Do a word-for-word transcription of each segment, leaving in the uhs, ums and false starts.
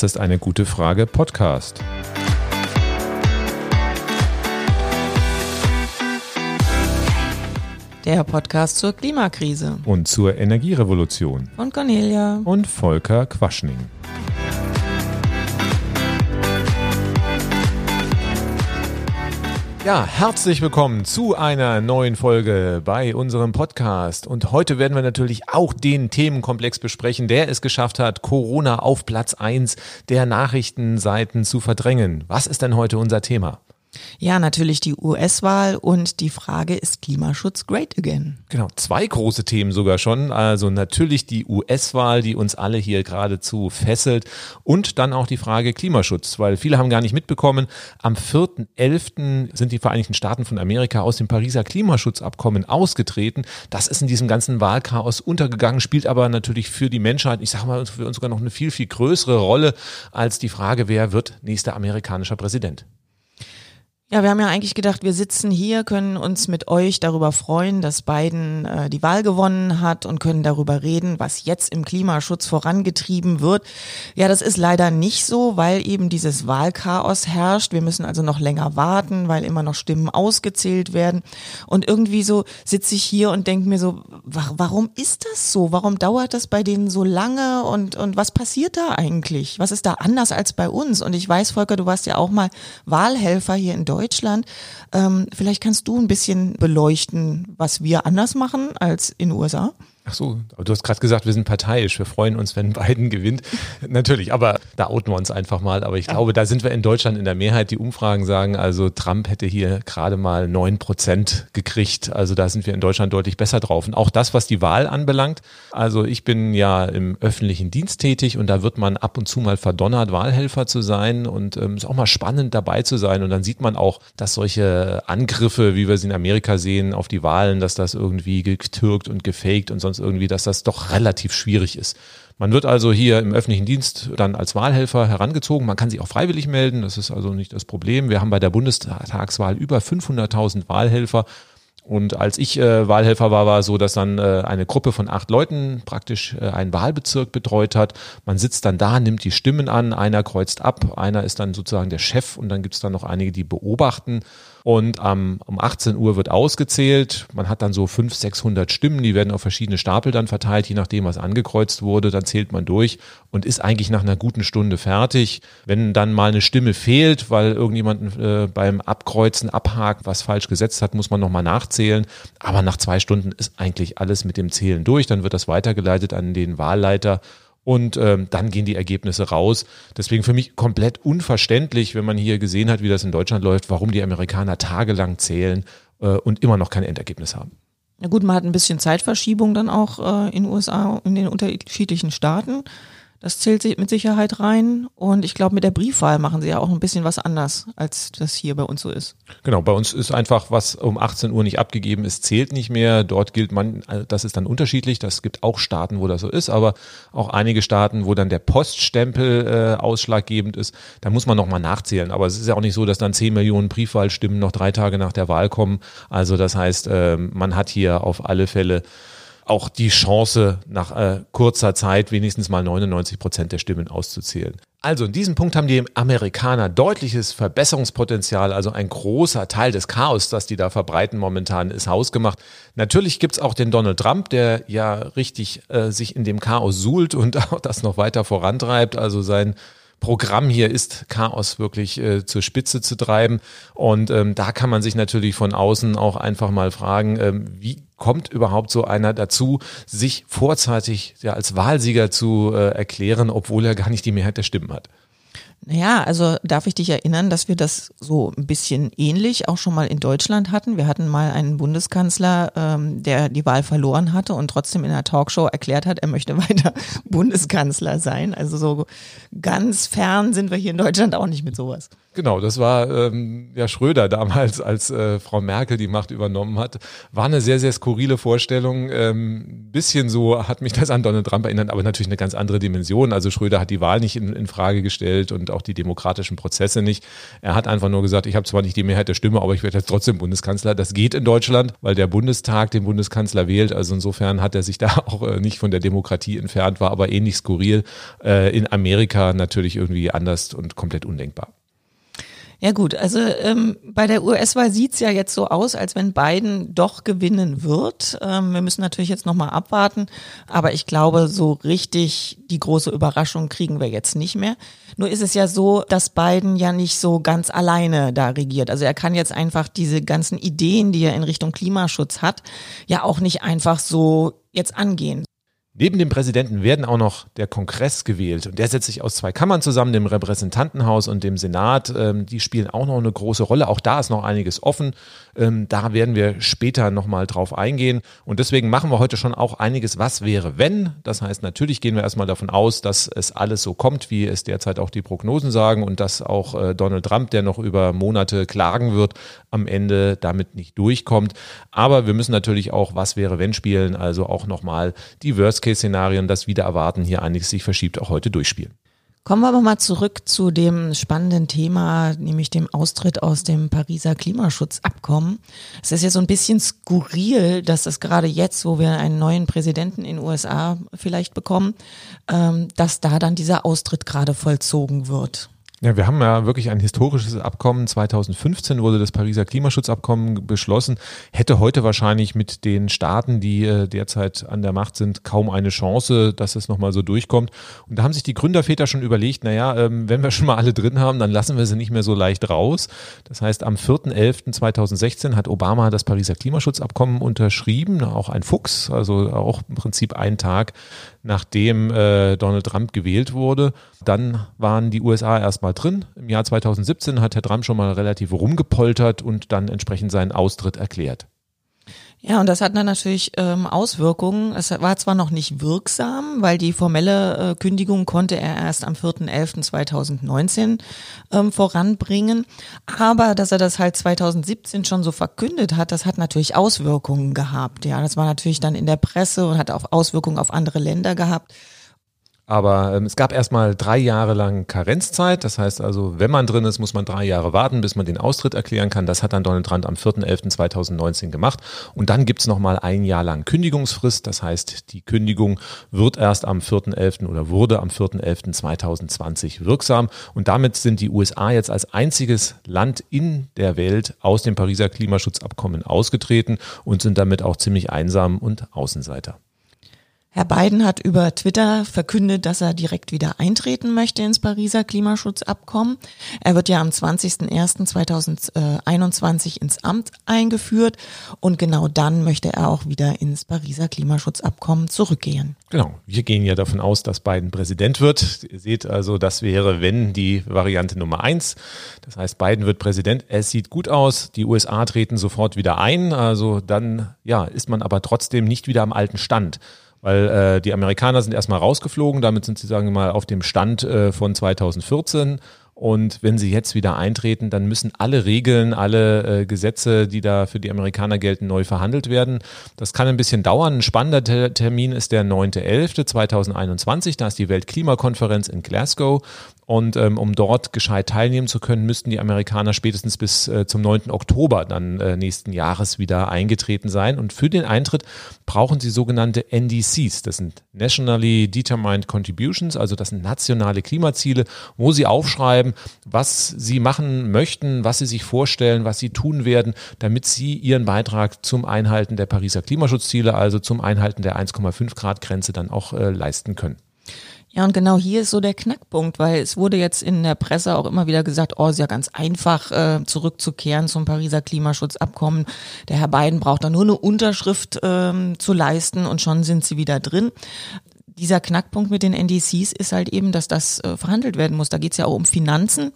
Das ist eine gute Frage Podcast. Der Podcast zur Klimakrise und zur Energierevolution von Cornelia und Volker Quaschning. Ja, herzlich willkommen zu einer neuen Folge bei unserem Podcast und heute werden wir natürlich auch den Themenkomplex besprechen, der es geschafft hat, Corona auf Platz eins der Nachrichtenseiten zu verdrängen. Was ist denn heute unser Thema? Ja, natürlich die U S-Wahl und die Frage, ist Klimaschutz great again? Genau, zwei große Themen sogar schon. Also natürlich die U S-Wahl, die uns alle hier geradezu fesselt und dann auch die Frage Klimaschutz, weil viele haben gar nicht mitbekommen, am vierten elften sind die Vereinigten Staaten von Amerika aus dem Pariser Klimaschutzabkommen ausgetreten. Das ist in diesem ganzen Wahlchaos untergegangen, spielt aber natürlich für die Menschheit, ich sag mal, für uns sogar noch eine viel, viel größere Rolle als die Frage, wer wird nächster amerikanischer Präsident? Ja, wir haben ja eigentlich gedacht, wir sitzen hier, können uns mit euch darüber freuen, dass Biden äh, die Wahl gewonnen hat und können darüber reden, was jetzt im Klimaschutz vorangetrieben wird. Ja, das ist leider nicht so, weil eben dieses Wahlchaos herrscht. Wir müssen also noch länger warten, weil immer noch Stimmen ausgezählt werden. Und irgendwie so sitze ich hier und denke mir so, wa- warum ist das so? Warum dauert das bei denen so lange? Und, und was passiert da eigentlich? Was ist da anders als bei uns? Und ich weiß, Volker, du warst ja auch mal Wahlhelfer hier in Deutschland. Deutschland. Ähm, vielleicht kannst du ein bisschen beleuchten, was wir anders machen als in den U S A. Ach so, aber du hast gerade gesagt, wir sind parteiisch, wir freuen uns, wenn Biden gewinnt. Natürlich, aber da outen wir uns einfach mal. Aber ich glaube, da sind wir in Deutschland in der Mehrheit. Die Umfragen sagen, also Trump hätte hier gerade mal neun Prozent gekriegt. Also da sind wir in Deutschland deutlich besser drauf. Und auch das, was die Wahl anbelangt. Also ich bin ja im öffentlichen Dienst tätig und da wird man ab und zu mal verdonnert, Wahlhelfer zu sein. Und es ähm, ist auch mal spannend, dabei zu sein. Und dann sieht man auch, dass solche Angriffe, wie wir sie in Amerika sehen, auf die Wahlen, dass das irgendwie getürkt und gefaked und sonst irgendwie, dass das doch relativ schwierig ist. Man wird also hier im öffentlichen Dienst dann als Wahlhelfer herangezogen. Man kann sich auch freiwillig melden, das ist also nicht das Problem. Wir haben bei der Bundestagswahl über fünfhunderttausend Wahlhelfer. Und als ich äh, Wahlhelfer war, war es so, dass dann äh, eine Gruppe von acht Leuten praktisch äh, einen Wahlbezirk betreut hat. Man sitzt dann da, nimmt die Stimmen an, einer kreuzt ab, einer ist dann sozusagen der Chef und dann gibt es dann noch einige, die beobachten. Und ähm, um achtzehn Uhr wird ausgezählt. Man hat dann so fünfhundert, sechshundert Stimmen, die werden auf verschiedene Stapel dann verteilt, je nachdem, was angekreuzt wurde. Dann zählt man durch und ist eigentlich nach einer guten Stunde fertig. Wenn dann mal eine Stimme fehlt, weil irgendjemand äh, beim Abkreuzen abhakt, was falsch gesetzt hat, muss man nochmal nachzählen. Aber nach zwei Stunden ist eigentlich alles mit dem Zählen durch. Dann wird das weitergeleitet an den Wahlleiter und ähm, dann gehen die Ergebnisse raus. Deswegen für mich komplett unverständlich, wenn man hier gesehen hat, wie das in Deutschland läuft, warum die Amerikaner tagelang zählen äh, und immer noch kein Endergebnis haben. Na gut, man hat ein bisschen Zeitverschiebung dann auch äh, in den U S A, in den unterschiedlichen Staaten. Das zählt sich mit Sicherheit rein und ich glaube, mit der Briefwahl machen sie ja auch ein bisschen was anders, als das hier bei uns so ist. Genau, bei uns ist einfach, was um achtzehn Uhr nicht abgegeben ist, zählt nicht mehr. Dort gilt man, das ist dann unterschiedlich, das gibt auch Staaten, wo das so ist, aber auch einige Staaten, wo dann der Poststempel äh, ausschlaggebend ist, da muss man nochmal nachzählen. Aber es ist ja auch nicht so, dass dann zehn Millionen Briefwahlstimmen noch drei Tage nach der Wahl kommen. Also das heißt, äh, man hat hier auf alle Fälle auch die Chance, nach äh, kurzer Zeit wenigstens mal neunundneunzig Prozent der Stimmen auszuzählen. Also in diesem Punkt haben die Amerikaner deutliches Verbesserungspotenzial, also ein großer Teil des Chaos, das die da verbreiten momentan, ist hausgemacht. Natürlich gibt's auch den Donald Trump, der ja richtig äh, sich in dem Chaos suhlt und auch das noch weiter vorantreibt, also sein Programm hier ist, Chaos wirklich äh, zur Spitze zu treiben. Und ähm, da kann man sich natürlich von außen auch einfach mal fragen, ähm, wie kommt überhaupt so einer dazu, sich vorzeitig ja, als Wahlsieger zu äh, erklären, obwohl er gar nicht die Mehrheit der Stimmen hat? Naja, also darf ich dich erinnern, dass wir das so ein bisschen ähnlich auch schon mal in Deutschland hatten. Wir hatten mal einen Bundeskanzler, ähm, der die Wahl verloren hatte und trotzdem in einer Talkshow erklärt hat, er möchte weiter Bundeskanzler sein. Also so ganz fern sind wir hier in Deutschland auch nicht mit sowas. Genau, das war ähm, ja Schröder damals, als äh, Frau Merkel die Macht übernommen hat. War eine sehr, sehr skurrile Vorstellung. Ähm, bisschen so hat mich das an Donald Trump erinnert, aber natürlich eine ganz andere Dimension. Also Schröder hat die Wahl nicht in, in Frage gestellt und auch auch die demokratischen Prozesse nicht. Er hat einfach nur gesagt, ich habe zwar nicht die Mehrheit der Stimme, aber ich werde jetzt trotzdem Bundeskanzler. Das geht in Deutschland, weil der Bundestag den Bundeskanzler wählt. Also insofern hat er sich da auch nicht von der Demokratie entfernt, war aber ähnlich skurril. In Amerika natürlich irgendwie anders und komplett undenkbar. Ja gut, also ähm, bei der U S-Wahl sieht es ja jetzt so aus, als wenn Biden doch gewinnen wird. Ähm, wir müssen natürlich jetzt nochmal abwarten, aber ich glaube, so richtig die große Überraschung kriegen wir jetzt nicht mehr. Nur ist es ja so, dass Biden ja nicht so ganz alleine da regiert. Also er kann jetzt einfach diese ganzen Ideen, die er in Richtung Klimaschutz hat, ja auch nicht einfach so jetzt angehen. Neben dem Präsidenten werden auch noch der Kongress gewählt und der setzt sich aus zwei Kammern zusammen, dem Repräsentantenhaus und dem Senat. Die spielen auch noch eine große Rolle, auch da ist noch einiges offen. Da werden wir später nochmal drauf eingehen und deswegen machen wir heute schon auch einiges, was wäre wenn. Das heißt, natürlich gehen wir erstmal davon aus, dass es alles so kommt, wie es derzeit auch die Prognosen sagen und dass auch Donald Trump, der noch über Monate klagen wird, am Ende damit nicht durchkommt. Aber wir müssen natürlich auch was wäre wenn spielen, also auch nochmal die Worst Case Szenarien, das Wiedererwarten hier einiges sich verschiebt, auch heute durchspielen. Kommen wir aber mal zurück zu dem spannenden Thema, nämlich dem Austritt aus dem Pariser Klimaschutzabkommen. Es ist ja so ein bisschen skurril, dass das gerade jetzt, wo wir einen neuen Präsidenten in den U S A vielleicht bekommen, dass da dann dieser Austritt gerade vollzogen wird. Ja, wir haben ja wirklich ein historisches Abkommen. zweitausendfünfzehn wurde das Pariser Klimaschutzabkommen beschlossen. Hätte heute wahrscheinlich mit den Staaten, die derzeit an der Macht sind, kaum eine Chance, dass es nochmal so durchkommt. Und da haben sich die Gründerväter schon überlegt, naja, wenn wir schon mal alle drin haben, dann lassen wir sie nicht mehr so leicht raus. Das heißt, am vierten elften zweitausendsechzehn hat Obama das Pariser Klimaschutzabkommen unterschrieben. Auch ein Fuchs, also auch im Prinzip ein Tag, nachdem Donald Trump gewählt wurde. Dann waren die U S A erstmal drin. Im Jahr zweitausendsiebzehn hat Herr Trump schon mal relativ rumgepoltert und dann entsprechend seinen Austritt erklärt. Ja, und das hat dann natürlich ähm, Auswirkungen. Es war zwar noch nicht wirksam, weil die formelle äh, Kündigung konnte er erst am vierten elften zweitausendneunzehn ähm, voranbringen, aber dass er das halt zweitausendsiebzehn schon so verkündet hat, das hat natürlich Auswirkungen gehabt. Ja, das war natürlich dann in der Presse und hat auch Auswirkungen auf andere Länder gehabt. Aber ähm, es gab erstmal drei Jahre lang Karenzzeit. Das heißt also, wenn man drin ist, muss man drei Jahre warten, bis man den Austritt erklären kann. Das hat dann Donald Trump am vierten elften zweitausendneunzehn gemacht. Und dann gibt's nochmal ein Jahr lang Kündigungsfrist. Das heißt, die Kündigung wird erst am vierten elften oder wurde am vierten elften zweitausendzwanzig wirksam. Und damit sind die U S A jetzt als einziges Land in der Welt aus dem Pariser Klimaschutzabkommen ausgetreten und sind damit auch ziemlich einsam und Außenseiter. Herr Biden hat über Twitter verkündet, dass er direkt wieder eintreten möchte ins Pariser Klimaschutzabkommen. Er wird ja am zwanzigsten ersten zweitausendeinundzwanzig ins Amt eingeführt und genau dann möchte er auch wieder ins Pariser Klimaschutzabkommen zurückgehen. Genau, wir gehen ja davon aus, dass Biden Präsident wird. Ihr seht also, das wäre, wenn, die Variante Nummer eins. Das heißt, Biden wird Präsident. Es sieht gut aus, die U S A treten sofort wieder ein. Also dann ja, ist man aber trotzdem nicht wieder am alten Stand. Weil äh, die Amerikaner sind erstmal rausgeflogen, damit sind sie, sagen wir mal, auf dem Stand äh, von zweitausendvierzehn. Und wenn sie jetzt wieder eintreten, dann müssen alle Regeln, alle äh, Gesetze, die da für die Amerikaner gelten, neu verhandelt werden. Das kann ein bisschen dauern. Ein spannender Te- Termin ist der neunten elften zweitausendeinundzwanzig. Da ist die Weltklimakonferenz in Glasgow. Und ähm, um dort gescheit teilnehmen zu können, müssten die Amerikaner spätestens bis äh, zum neunten Oktober dann äh, nächsten Jahres wieder eingetreten sein. Und für den Eintritt brauchen sie sogenannte N D Cs. Das sind Nationally Determined Contributions, also das sind nationale Klimaziele, wo sie aufschreiben, was sie machen möchten, was sie sich vorstellen, was sie tun werden, damit sie ihren Beitrag zum Einhalten der Pariser Klimaschutzziele, also zum Einhalten der eins Komma fünf Grad Grenze dann auch äh, leisten können. Ja, und genau hier ist so der Knackpunkt, weil es wurde jetzt in der Presse auch immer wieder gesagt, oh, es ist ja ganz einfach, äh, zurückzukehren zum Pariser Klimaschutzabkommen. Der Herr Biden braucht da nur eine Unterschrift ähm, zu leisten und schon sind sie wieder drin. Dieser Knackpunkt mit den N D Cs ist halt eben, dass das äh, verhandelt werden muss. Da geht es ja auch um Finanzen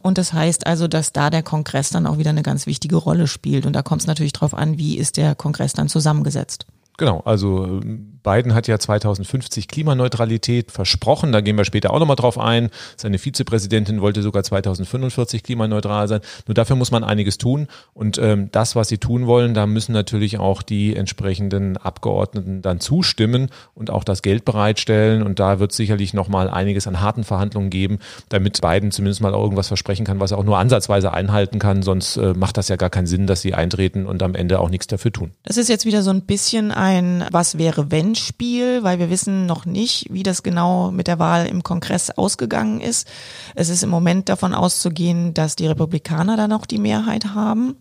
und das heißt also, dass da der Kongress dann auch wieder eine ganz wichtige Rolle spielt und da kommt es natürlich drauf an, wie ist der Kongress dann zusammengesetzt. Genau, also Biden hat ja zweitausendfünfzig Klimaneutralität versprochen, da gehen wir später auch nochmal drauf ein. Seine Vizepräsidentin wollte sogar zweitausendfünfundvierzig klimaneutral sein. Nur dafür muss man einiges tun und ähm, das, was sie tun wollen, da müssen natürlich auch die entsprechenden Abgeordneten dann zustimmen und auch das Geld bereitstellen, und da wird es sicherlich nochmal einiges an harten Verhandlungen geben, damit Biden zumindest mal irgendwas versprechen kann, was er auch nur ansatzweise einhalten kann, sonst äh, macht das ja gar keinen Sinn, dass sie eintreten und am Ende auch nichts dafür tun. Das ist jetzt wieder so ein bisschen ein ein Was-wäre-wenn-Spiel, weil wir wissen noch nicht, wie das genau mit der Wahl im Kongress ausgegangen ist. Es ist im Moment davon auszugehen, dass die Republikaner da noch die Mehrheit haben.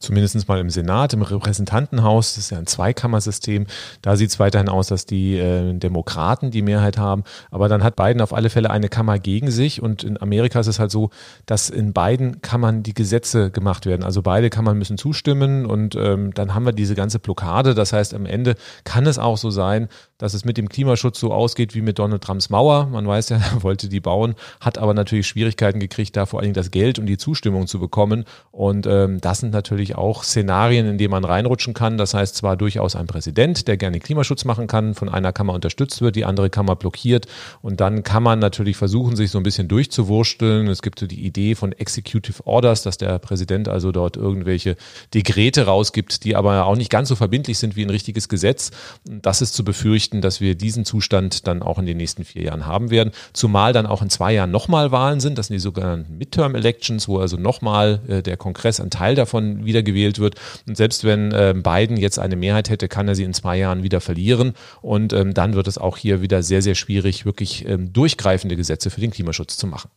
Zumindest mal im Senat, im Repräsentantenhaus, das ist ja ein Zweikammersystem, da sieht es weiterhin aus, dass die äh, Demokraten die Mehrheit haben, aber dann hat Biden auf alle Fälle eine Kammer gegen sich, und in Amerika ist es halt so, dass in beiden Kammern die Gesetze gemacht werden, also beide Kammern müssen zustimmen, und ähm, dann haben wir diese ganze Blockade, das heißt, am Ende kann es auch so sein, dass es mit dem Klimaschutz so ausgeht wie mit Donald Trumps Mauer, man weiß ja, er wollte die bauen, hat aber natürlich Schwierigkeiten gekriegt, da vor allen Dingen das Geld und die Zustimmung zu bekommen, und ähm, das sind natürlich auch Szenarien, in denen man reinrutschen kann. Das heißt zwar durchaus ein Präsident, der gerne Klimaschutz machen kann, von einer Kammer unterstützt wird, die andere Kammer blockiert, und dann kann man natürlich versuchen, sich so ein bisschen durchzuwursteln. Es gibt so die Idee von Executive Orders, dass der Präsident also dort irgendwelche Dekrete rausgibt, die aber auch nicht ganz so verbindlich sind wie ein richtiges Gesetz. Das ist zu befürchten, dass wir diesen Zustand dann auch in den nächsten vier Jahren haben werden, zumal dann auch in zwei Jahren nochmal Wahlen sind. Das sind die sogenannten Midterm Elections, wo also nochmal äh, der Kongress ein Teil davon wieder gewählt wird, und selbst wenn äh, Biden jetzt eine Mehrheit hätte, kann er sie in zwei Jahren wieder verlieren, und ähm, dann wird es auch hier wieder sehr, sehr schwierig, wirklich ähm, durchgreifende Gesetze für den Klimaschutz zu machen.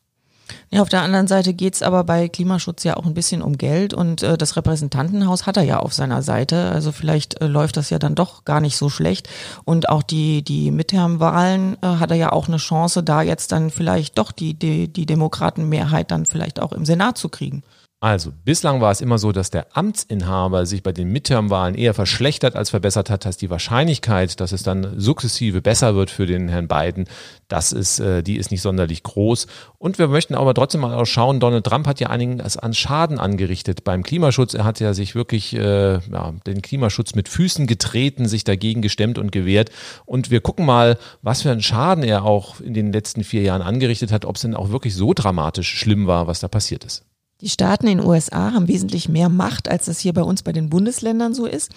Ja, auf der anderen Seite geht es aber bei Klimaschutz ja auch ein bisschen um Geld, und äh, das Repräsentantenhaus hat er ja auf seiner Seite, also vielleicht äh, läuft das ja dann doch gar nicht so schlecht, und auch die, die Midterm-Wahlen äh, hat er ja auch eine Chance, da jetzt dann vielleicht doch die, die, die Demokratenmehrheit dann vielleicht auch im Senat zu kriegen. Also, bislang war es immer so, dass der Amtsinhaber sich bei den Midterm-Wahlen eher verschlechtert als verbessert hat, dass die Wahrscheinlichkeit, dass es dann sukzessive besser wird für den Herrn Biden, das ist, äh, die ist nicht sonderlich groß. Und wir möchten aber trotzdem mal auch schauen, Donald Trump hat ja einiges an Schaden angerichtet beim Klimaschutz. Er hat ja sich wirklich äh, ja, den Klimaschutz mit Füßen getreten, sich dagegen gestemmt und gewehrt. Und wir gucken mal, was für einen Schaden er auch in den letzten vier Jahren angerichtet hat, ob es denn auch wirklich so dramatisch schlimm war, was da passiert ist. Die Staaten in den U S A haben wesentlich mehr Macht, als das hier bei uns bei den Bundesländern so ist.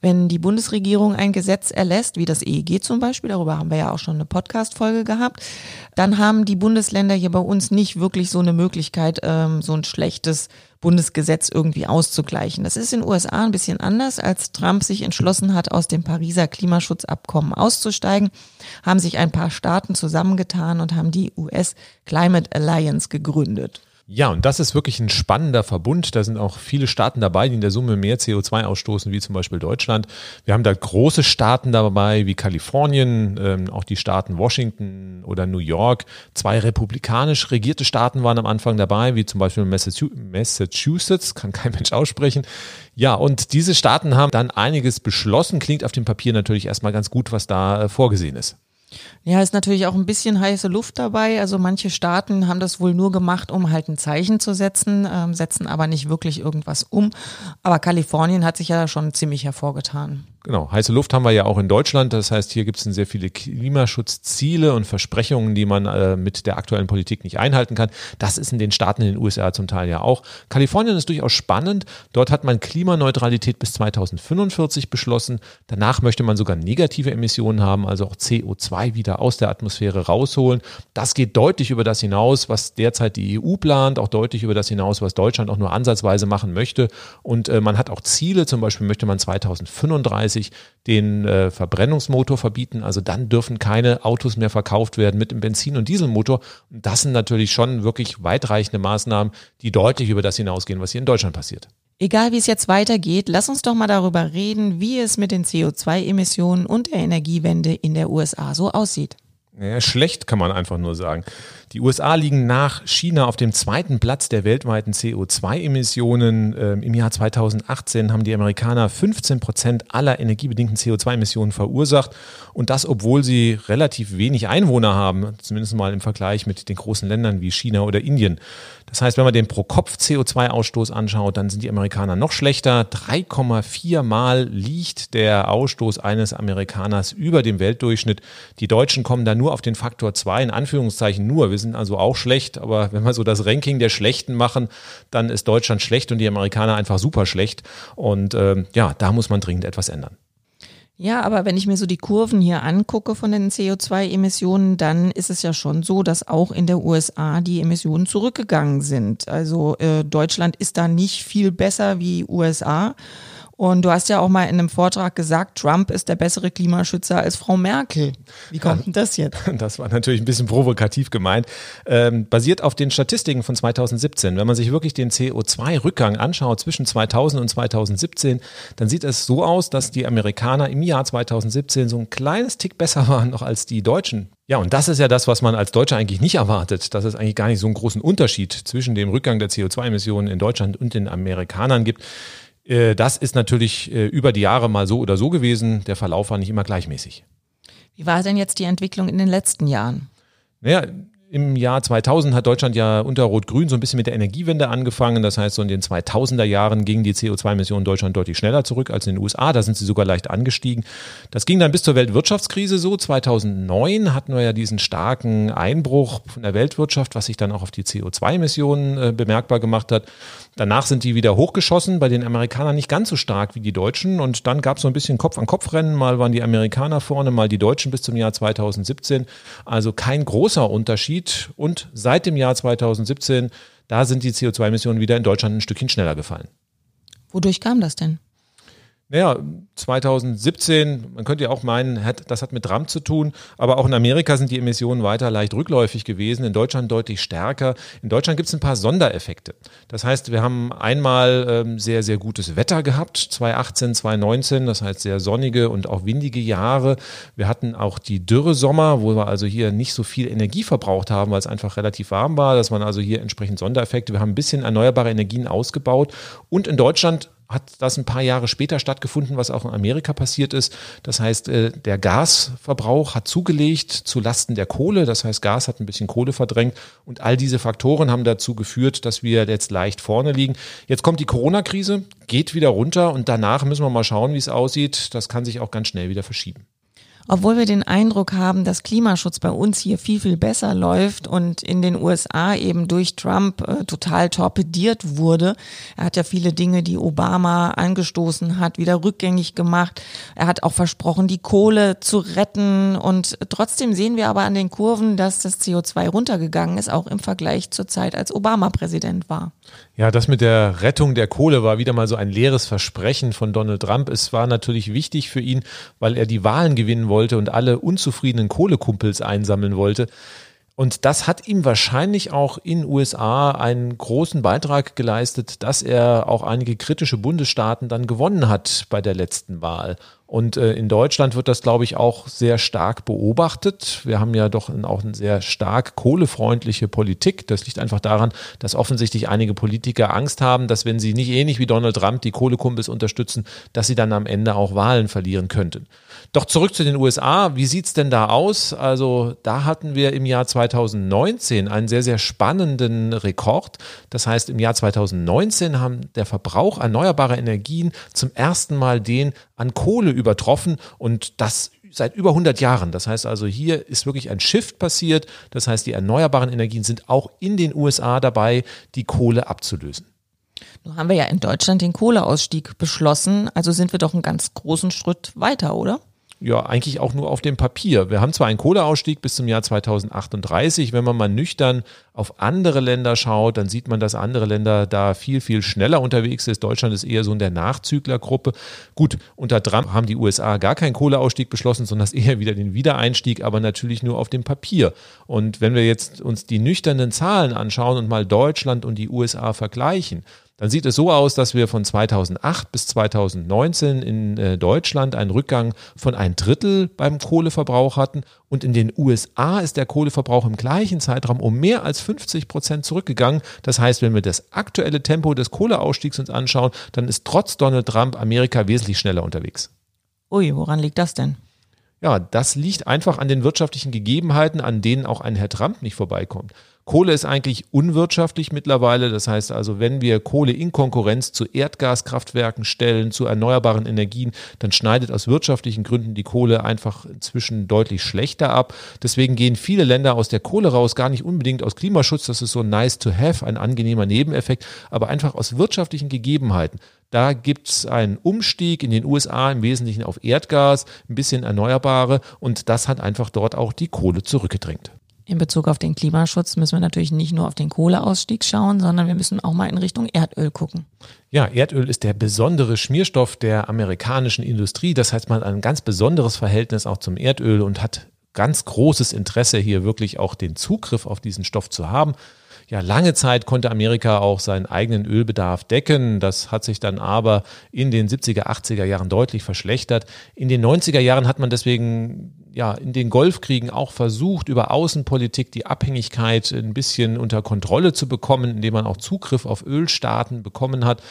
Wenn die Bundesregierung ein Gesetz erlässt, wie das E E G zum Beispiel, darüber haben wir ja auch schon eine Podcast-Folge gehabt, dann haben die Bundesländer hier bei uns nicht wirklich so eine Möglichkeit, so ein schlechtes Bundesgesetz irgendwie auszugleichen. Das ist in den U S A ein bisschen anders. Als Trump sich entschlossen hat, aus dem Pariser Klimaschutzabkommen auszusteigen, haben sich ein paar Staaten zusammengetan und haben die U S Climate Alliance gegründet. Ja, und das ist wirklich ein spannender Verbund. Da sind auch viele Staaten dabei, die in der Summe mehr C O zwei ausstoßen, wie zum Beispiel Deutschland. Wir haben da große Staaten dabei, wie Kalifornien, ähm, auch die Staaten Washington oder New York. Zwei republikanisch regierte Staaten waren am Anfang dabei, wie zum Beispiel Massachusetts, kann kein Mensch aussprechen. Ja, und diese Staaten haben dann einiges beschlossen. Klingt auf dem Papier natürlich erstmal ganz gut, was da äh, vorgesehen ist. Ja, ist natürlich auch ein bisschen heiße Luft dabei. Also manche Staaten haben das wohl nur gemacht, um halt ein Zeichen zu setzen, ähm, setzen aber nicht wirklich irgendwas um. Aber Kalifornien hat sich ja schon ziemlich hervorgetan. Genau, heiße Luft haben wir ja auch in Deutschland. Das heißt, hier gibt es sehr viele Klimaschutzziele und Versprechungen, die man äh, mit der aktuellen Politik nicht einhalten kann. Das ist in den Staaten in den U S A zum Teil ja auch. Kalifornien ist durchaus spannend. Dort hat man Klimaneutralität bis zweitausendfünfundvierzig beschlossen. Danach möchte man sogar negative Emissionen haben, also auch C O zwei wieder aus der Atmosphäre rausholen. Das geht deutlich über das hinaus, was derzeit die E U plant, auch deutlich über das hinaus, was Deutschland auch nur ansatzweise machen möchte. Und äh, man hat auch Ziele, zum Beispiel möchte man zweitausendfünfunddreißig den äh, Verbrennungsmotor verbieten, also dann dürfen keine Autos mehr verkauft werden mit dem Benzin- und Dieselmotor. Und das sind natürlich schon wirklich weitreichende Maßnahmen, die deutlich über das hinausgehen, was hier in Deutschland passiert. Egal wie es jetzt weitergeht, lass uns doch mal darüber reden, wie es mit den C O zwei Emissionen und der Energiewende in der U S A so aussieht. Naja, schlecht kann man einfach nur sagen. Die U S A liegen nach China auf dem zweiten Platz der weltweiten C O zwei Emissionen. Ähm, Im Jahr zweitausendachtzehn haben die Amerikaner fünfzehn Prozent aller energiebedingten C O zwei Emissionen verursacht. Und das, obwohl sie relativ wenig Einwohner haben, zumindest mal im Vergleich mit den großen Ländern wie China oder Indien. Das heißt, wenn man den Pro-Kopf-C O zwei Ausstoß anschaut, dann sind die Amerikaner noch schlechter. drei Komma vier Mal liegt der Ausstoß eines Amerikaners über dem Weltdurchschnitt. Die Deutschen kommen da nur auf den Faktor zwei, in Anführungszeichen nur. Wir sind also auch schlecht, aber wenn wir so das Ranking der Schlechten machen, dann ist Deutschland schlecht und die Amerikaner einfach super schlecht. Und ähm, ja, da muss man dringend etwas ändern. Ja, aber wenn ich mir so die Kurven hier angucke von den C O zwei Emissionen, dann ist es ja schon so, dass auch in der U S A die Emissionen zurückgegangen sind. Also äh, Deutschland ist da nicht viel besser wie U S A. Und du hast ja auch mal in einem Vortrag gesagt, Trump ist der bessere Klimaschützer als Frau Merkel. Wie kommt denn das jetzt? Das war natürlich ein bisschen provokativ gemeint. Ähm, basiert auf den Statistiken von zweitausendsiebzehn. Wenn man sich wirklich den C O zwei Rückgang anschaut zwischen zweitausend und zweitausendsiebzehn, dann sieht es so aus, dass die Amerikaner im Jahr zweitausendsiebzehn so ein kleines Tick besser waren noch als die Deutschen. Ja, und das ist ja das, was man als Deutscher eigentlich nicht erwartet, dass es eigentlich gar nicht so einen großen Unterschied zwischen dem Rückgang der C O zwei Emissionen in Deutschland und den Amerikanern gibt. Das ist natürlich über die Jahre mal so oder so gewesen. Der Verlauf war nicht immer gleichmäßig. Wie war denn jetzt die Entwicklung in den letzten Jahren? Naja, im Jahr zweitausend hat Deutschland ja unter Rot-Grün so ein bisschen mit der Energiewende angefangen. Das heißt, so in den zweitausender Jahren gingen die C O zwei Emissionen in Deutschland deutlich schneller zurück als in den U S A. Da sind sie sogar leicht angestiegen. Das ging dann bis zur Weltwirtschaftskrise so. zweitausendneun hatten wir ja diesen starken Einbruch von der Weltwirtschaft, was sich dann auch auf die C O zwei Emissionen äh, bemerkbar gemacht hat. Danach sind die wieder hochgeschossen, bei den Amerikanern nicht ganz so stark wie die Deutschen. Und dann gab es so ein bisschen Kopf-an-Kopf-Rennen. Mal waren die Amerikaner vorne, mal die Deutschen bis zum Jahr zweitausendsiebzehn. Also kein großer Unterschied. Und seit dem Jahr zweitausendsiebzehn, da sind die C O zwei Emissionen wieder in Deutschland ein Stückchen schneller gefallen. Wodurch kam das denn? Naja, zweitausendsiebzehn, man könnte ja auch meinen, das hat mit Trump zu tun, aber auch in Amerika sind die Emissionen weiter leicht rückläufig gewesen, in Deutschland deutlich stärker. In Deutschland gibt es ein paar Sondereffekte. Das heißt, wir haben einmal sehr, sehr gutes Wetter gehabt, zweitausendachtzehn, zweitausendneunzehn, das heißt sehr sonnige und auch windige Jahre. Wir hatten auch die Dürresommer, wo wir also hier nicht so viel Energie verbraucht haben, weil es einfach relativ warm war. Das waren also hier entsprechend Sondereffekte. Wir haben ein bisschen erneuerbare Energien ausgebaut und in Deutschland hat das ein paar Jahre später stattgefunden, was auch in Amerika passiert ist. Das heißt, der Gasverbrauch hat zugelegt zu Lasten der Kohle. Das heißt, Gas hat ein bisschen Kohle verdrängt. Und all diese Faktoren haben dazu geführt, dass wir jetzt leicht vorne liegen. Jetzt kommt die Corona-Krise, geht wieder runter. Und danach müssen wir mal schauen, wie es aussieht. Das kann sich auch ganz schnell wieder verschieben. Obwohl wir den Eindruck haben, dass Klimaschutz bei uns hier viel, viel besser läuft und in den U S A eben durch Trump äh, total torpediert wurde. Er hat ja viele Dinge, die Obama angestoßen hat, wieder rückgängig gemacht. Er hat auch versprochen, die Kohle zu retten. Und trotzdem sehen wir aber an den Kurven, dass das C O zwei runtergegangen ist, auch im Vergleich zur Zeit, als Obama Präsident war. Ja, das mit der Rettung der Kohle war wieder mal so ein leeres Versprechen von Donald Trump. Es war natürlich wichtig für ihn, weil er die Wahlen gewinnen wollte. wollte und alle unzufriedenen Kohlekumpels einsammeln wollte. Und das hat ihm wahrscheinlich auch in U S A einen großen Beitrag geleistet, dass er auch einige kritische Bundesstaaten dann gewonnen hat bei der letzten Wahl. Und äh, in Deutschland wird das, glaube ich, auch sehr stark beobachtet. Wir haben ja doch auch eine sehr stark kohlefreundliche Politik. Das liegt einfach daran, dass offensichtlich einige Politiker Angst haben, dass wenn sie nicht ähnlich wie Donald Trump die Kohlekumpels unterstützen, dass sie dann am Ende auch Wahlen verlieren könnten. Doch zurück zu den U S A. Wie sieht's denn da aus? Also da hatten wir im Jahr zweitausendneunzehn einen sehr, sehr spannenden Rekord. Das heißt, im Jahr zweitausendneunzehn haben der Verbrauch erneuerbarer Energien zum ersten Mal den an Kohle übertroffen und das seit über hundert Jahren. Das heißt also, hier ist wirklich ein Shift passiert. Das heißt, die erneuerbaren Energien sind auch in den U S A dabei, die Kohle abzulösen. Nun haben wir ja in Deutschland den Kohleausstieg beschlossen. Also sind wir doch einen ganz großen Schritt weiter, oder? Ja, eigentlich auch nur auf dem Papier. Wir haben zwar einen Kohleausstieg bis zum Jahr zweitausendachtunddreißig. Wenn man mal nüchtern auf andere Länder schaut, dann sieht man, dass andere Länder da viel, viel schneller unterwegs ist. Deutschland ist eher so in der Nachzüglergruppe. Gut, unter Trump haben die U S A gar keinen Kohleausstieg beschlossen, sondern eher wieder den Wiedereinstieg, aber natürlich nur auf dem Papier. Und wenn wir jetzt uns die nüchternen Zahlen anschauen und mal Deutschland und die U S A vergleichen, dann sieht es so aus, dass wir von zweitausendacht bis zweitausendneunzehn in äh, Deutschland einen Rückgang von ein Drittel beim Kohleverbrauch hatten und in den U S A ist der Kohleverbrauch im gleichen Zeitraum um mehr als fünfzig Prozent zurückgegangen. Das heißt, wenn wir das aktuelle Tempo des Kohleausstiegs uns anschauen, dann ist trotz Donald Trump Amerika wesentlich schneller unterwegs. Ui, woran liegt das denn? Ja, das liegt einfach an den wirtschaftlichen Gegebenheiten, an denen auch ein Herr Trump nicht vorbeikommt. Kohle ist eigentlich unwirtschaftlich mittlerweile, das heißt also, wenn wir Kohle in Konkurrenz zu Erdgaskraftwerken stellen, zu erneuerbaren Energien, dann schneidet aus wirtschaftlichen Gründen die Kohle einfach inzwischen deutlich schlechter ab. Deswegen gehen viele Länder aus der Kohle raus, gar nicht unbedingt aus Klimaschutz, das ist so nice to have, ein angenehmer Nebeneffekt, aber einfach aus wirtschaftlichen Gegebenheiten. Da gibt es einen Umstieg in den U S A im Wesentlichen auf Erdgas, ein bisschen Erneuerbare und das hat einfach dort auch die Kohle zurückgedrängt. In Bezug auf den Klimaschutz müssen wir natürlich nicht nur auf den Kohleausstieg schauen, sondern wir müssen auch mal in Richtung Erdöl gucken. Ja, Erdöl ist der besondere Schmierstoff der amerikanischen Industrie. Das heißt, man hat ein ganz besonderes Verhältnis auch zum Erdöl und hat ganz großes Interesse, hier wirklich auch den Zugriff auf diesen Stoff zu haben. Ja, lange Zeit konnte Amerika auch seinen eigenen Ölbedarf decken. Das hat sich dann aber in den siebziger, achtziger Jahren deutlich verschlechtert. In den neunziger Jahren hat man deswegen ja in den Golfkriegen auch versucht, über Außenpolitik die Abhängigkeit ein bisschen unter Kontrolle zu bekommen, indem man auch Zugriff auf Ölstaaten bekommen hat.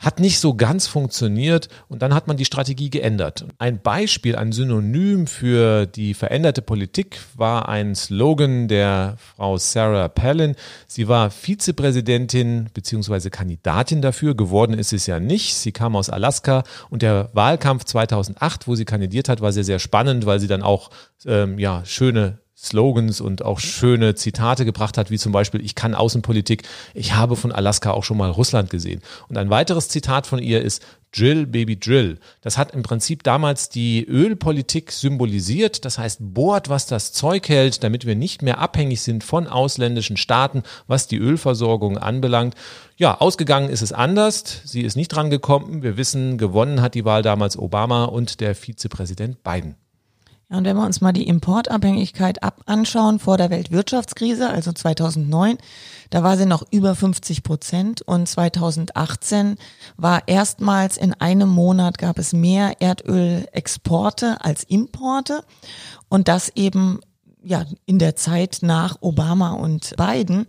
Hat nicht so ganz funktioniert und dann hat man die Strategie geändert. Ein Beispiel, ein Synonym für die veränderte Politik war ein Slogan der Frau Sarah Palin. Sie war Vizepräsidentin bzw. Kandidatin dafür, geworden ist es ja nicht. Sie kam aus Alaska und der Wahlkampf zweitausendacht, wo sie kandidiert hat, war sehr, sehr spannend, weil sie dann auch ähm, ja, schöne Slogans und auch schöne Zitate gebracht hat, wie zum Beispiel, ich kann Außenpolitik, ich habe von Alaska auch schon mal Russland gesehen. Und ein weiteres Zitat von ihr ist, Drill, Baby, Drill. Das hat im Prinzip damals die Ölpolitik symbolisiert, das heißt, bohrt, was das Zeug hält, damit wir nicht mehr abhängig sind von ausländischen Staaten, was die Ölversorgung anbelangt. Ja, ausgegangen ist es anders, sie ist nicht dran gekommen, wir wissen, gewonnen hat die Wahl damals Obama und der Vizepräsident Biden. Ja, und wenn wir uns mal die Importabhängigkeit ab anschauen vor der Weltwirtschaftskrise, also zweitausendneun, da war sie noch über fünfzig Prozent und zweitausendachtzehn war erstmals in einem Monat gab es mehr Erdölexporte als Importe und das eben ja in der Zeit nach Obama und Biden.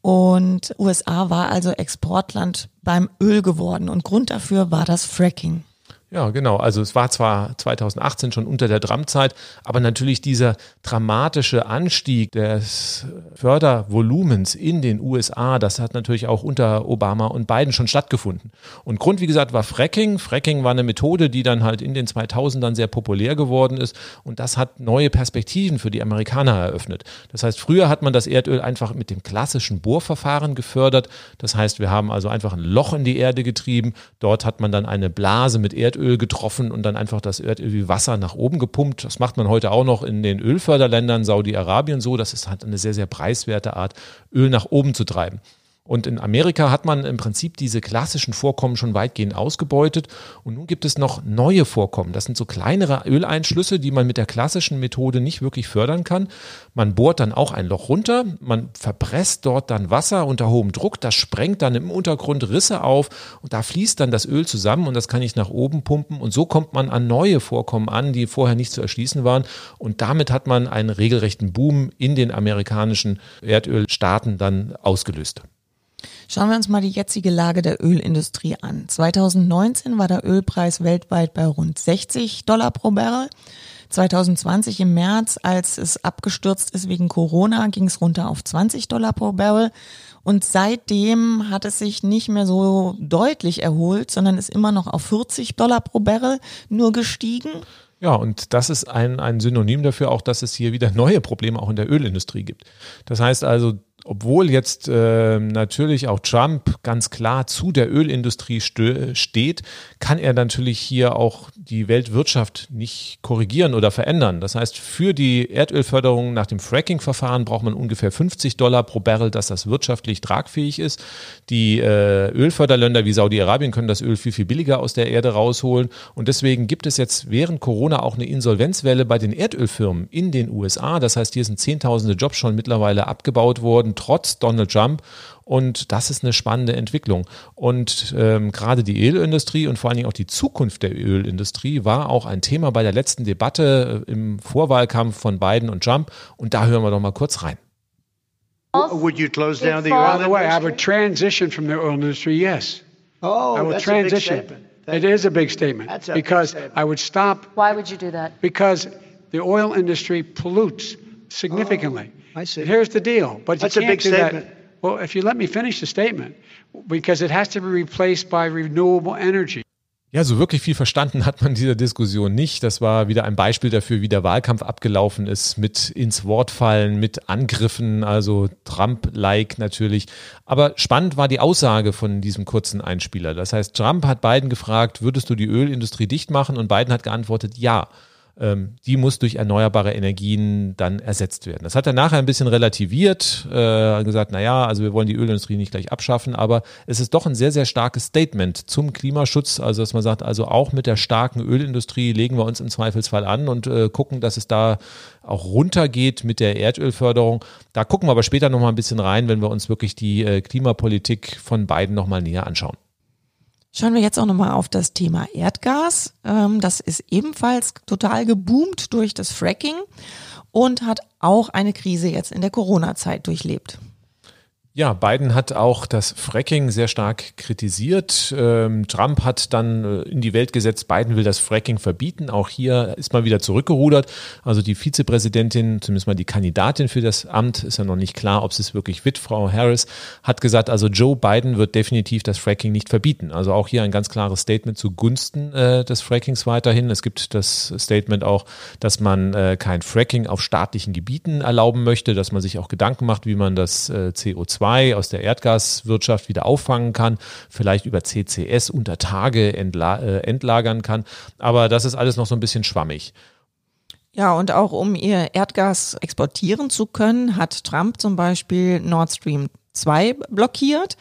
Und U S A war also Exportland beim Öl geworden und Grund dafür war das Fracking. Ja, genau. Also es war zwar zweitausendachtzehn schon unter der Trump-Zeit, aber natürlich dieser dramatische Anstieg des Fördervolumens in den U S A, das hat natürlich auch unter Obama und Biden schon stattgefunden. Und Grund, wie gesagt, war Fracking. Fracking war eine Methode, die dann halt in den zweitausendern sehr populär geworden ist und das hat neue Perspektiven für die Amerikaner eröffnet. Das heißt, früher hat man das Erdöl einfach mit dem klassischen Bohrverfahren gefördert. Das heißt, wir haben also einfach ein Loch in die Erde getrieben. Dort hat man dann eine Blase mit Erdöl getroffen und dann einfach das Erdöl wie Wasser nach oben gepumpt. Das macht man heute auch noch in den Ölförderländern Saudi-Arabien so. Das ist halt eine sehr, sehr preiswerte Art, Öl nach oben zu treiben. Und in Amerika hat man im Prinzip diese klassischen Vorkommen schon weitgehend ausgebeutet. Und nun gibt es noch neue Vorkommen. Das sind so kleinere Öleinschlüsse, die man mit der klassischen Methode nicht wirklich fördern kann. Man bohrt dann auch ein Loch runter, man verpresst dort dann Wasser unter hohem Druck. Das sprengt dann im Untergrund Risse auf und da fließt dann das Öl zusammen und das kann ich nach oben pumpen. Und so kommt man an neue Vorkommen an, die vorher nicht zu erschließen waren. Und damit hat man einen regelrechten Boom in den amerikanischen Erdölstaaten dann ausgelöst. Schauen wir uns mal die jetzige Lage der Ölindustrie an. zweitausendneunzehn war der Ölpreis weltweit bei rund sechzig Dollar pro Barrel. zweitausendzwanzig im März, als es abgestürzt ist wegen Corona, ging es runter auf zwanzig Dollar pro Barrel. Und seitdem hat es sich nicht mehr so deutlich erholt, sondern ist immer noch auf vierzig Dollar pro Barrel nur gestiegen. Ja, und das ist ein, ein Synonym dafür auch, dass es hier wieder neue Probleme auch in der Ölindustrie gibt. Das heißt also, obwohl jetzt äh, natürlich auch Trump ganz klar zu der Ölindustrie stö- steht, kann er natürlich hier auch die Weltwirtschaft nicht korrigieren oder verändern. Das heißt, für die Erdölförderung nach dem Fracking-Verfahren braucht man ungefähr fünfzig Dollar pro Barrel, dass das wirtschaftlich tragfähig ist. Die äh, Ölförderländer wie Saudi-Arabien können das Öl viel, viel billiger aus der Erde rausholen. Und deswegen gibt es jetzt während Corona auch eine Insolvenzwelle bei den Erdölfirmen in den U S A. Das heißt, hier sind zehntausende Jobs schon mittlerweile abgebaut worden. geworden, trotz Donald Trump. Und das ist eine spannende Entwicklung. Und ähm, gerade die Ölindustrie und vor allen Dingen auch die Zukunft der Ölindustrie war auch ein Thema bei der letzten Debatte im Vorwahlkampf von Biden und Trump. Und da hören wir doch mal kurz rein. Would you close down the oil industry? By the way, I would transition from the oil industry, yes. Oh, I would that's transition. A big statement. It is a big statement. That's a because big statement. I would stop. Why would you do that? Because the oil industry pollutes significantly. Oh, I see. And here's the deal. But that's you can't a big do statement. That. Well, if you let me finish the statement, because it has to be replaced by renewable energy. Ja, so wirklich viel verstanden hat man dieser Diskussion nicht. Das war wieder ein Beispiel dafür, wie der Wahlkampf abgelaufen ist, mit ins Wort fallen, mit Angriffen, also Trump-like natürlich. Aber spannend war die Aussage von diesem kurzen Einspieler. Das heißt, Trump hat Biden gefragt, würdest du die Ölindustrie dicht machen? Und Biden hat geantwortet, ja. Die muss durch erneuerbare Energien dann ersetzt werden. Das hat er nachher ein bisschen relativiert, äh, gesagt, naja, also wir wollen die Ölindustrie nicht gleich abschaffen, aber es ist doch ein sehr, sehr starkes Statement zum Klimaschutz, also dass man sagt, also auch mit der starken Ölindustrie legen wir uns im Zweifelsfall an und äh, gucken, dass es da auch runtergeht mit der Erdölförderung. Da gucken wir aber später nochmal ein bisschen rein, wenn wir uns wirklich die äh, Klimapolitik von Biden nochmal näher anschauen. Schauen wir jetzt auch nochmal auf das Thema Erdgas. Das ist ebenfalls total geboomt durch das Fracking und hat auch eine Krise jetzt in der Corona-Zeit durchlebt. Ja, Biden hat auch das Fracking sehr stark kritisiert. Ähm, Trump hat dann in die Welt gesetzt, Biden will das Fracking verbieten. Auch hier ist man wieder zurückgerudert. Also die Vizepräsidentin, zumindest mal die Kandidatin für das Amt, ist ja noch nicht klar, ob es es wirklich wird. Frau Harris hat gesagt, also Joe Biden wird definitiv das Fracking nicht verbieten. Also auch hier ein ganz klares Statement zugunsten äh, des Frackings weiterhin. Es gibt das Statement auch, dass man äh, kein Fracking auf staatlichen Gebieten erlauben möchte, dass man sich auch Gedanken macht, wie man das äh, C O zwei aus der Erdgaswirtschaft wieder auffangen kann, vielleicht über C C S unter Tage entla- äh, entlagern kann. Aber das ist alles noch so ein bisschen schwammig. Ja, und auch um ihr Erdgas exportieren zu können, hat Trump zum Beispiel Nord Stream zwei blockiert.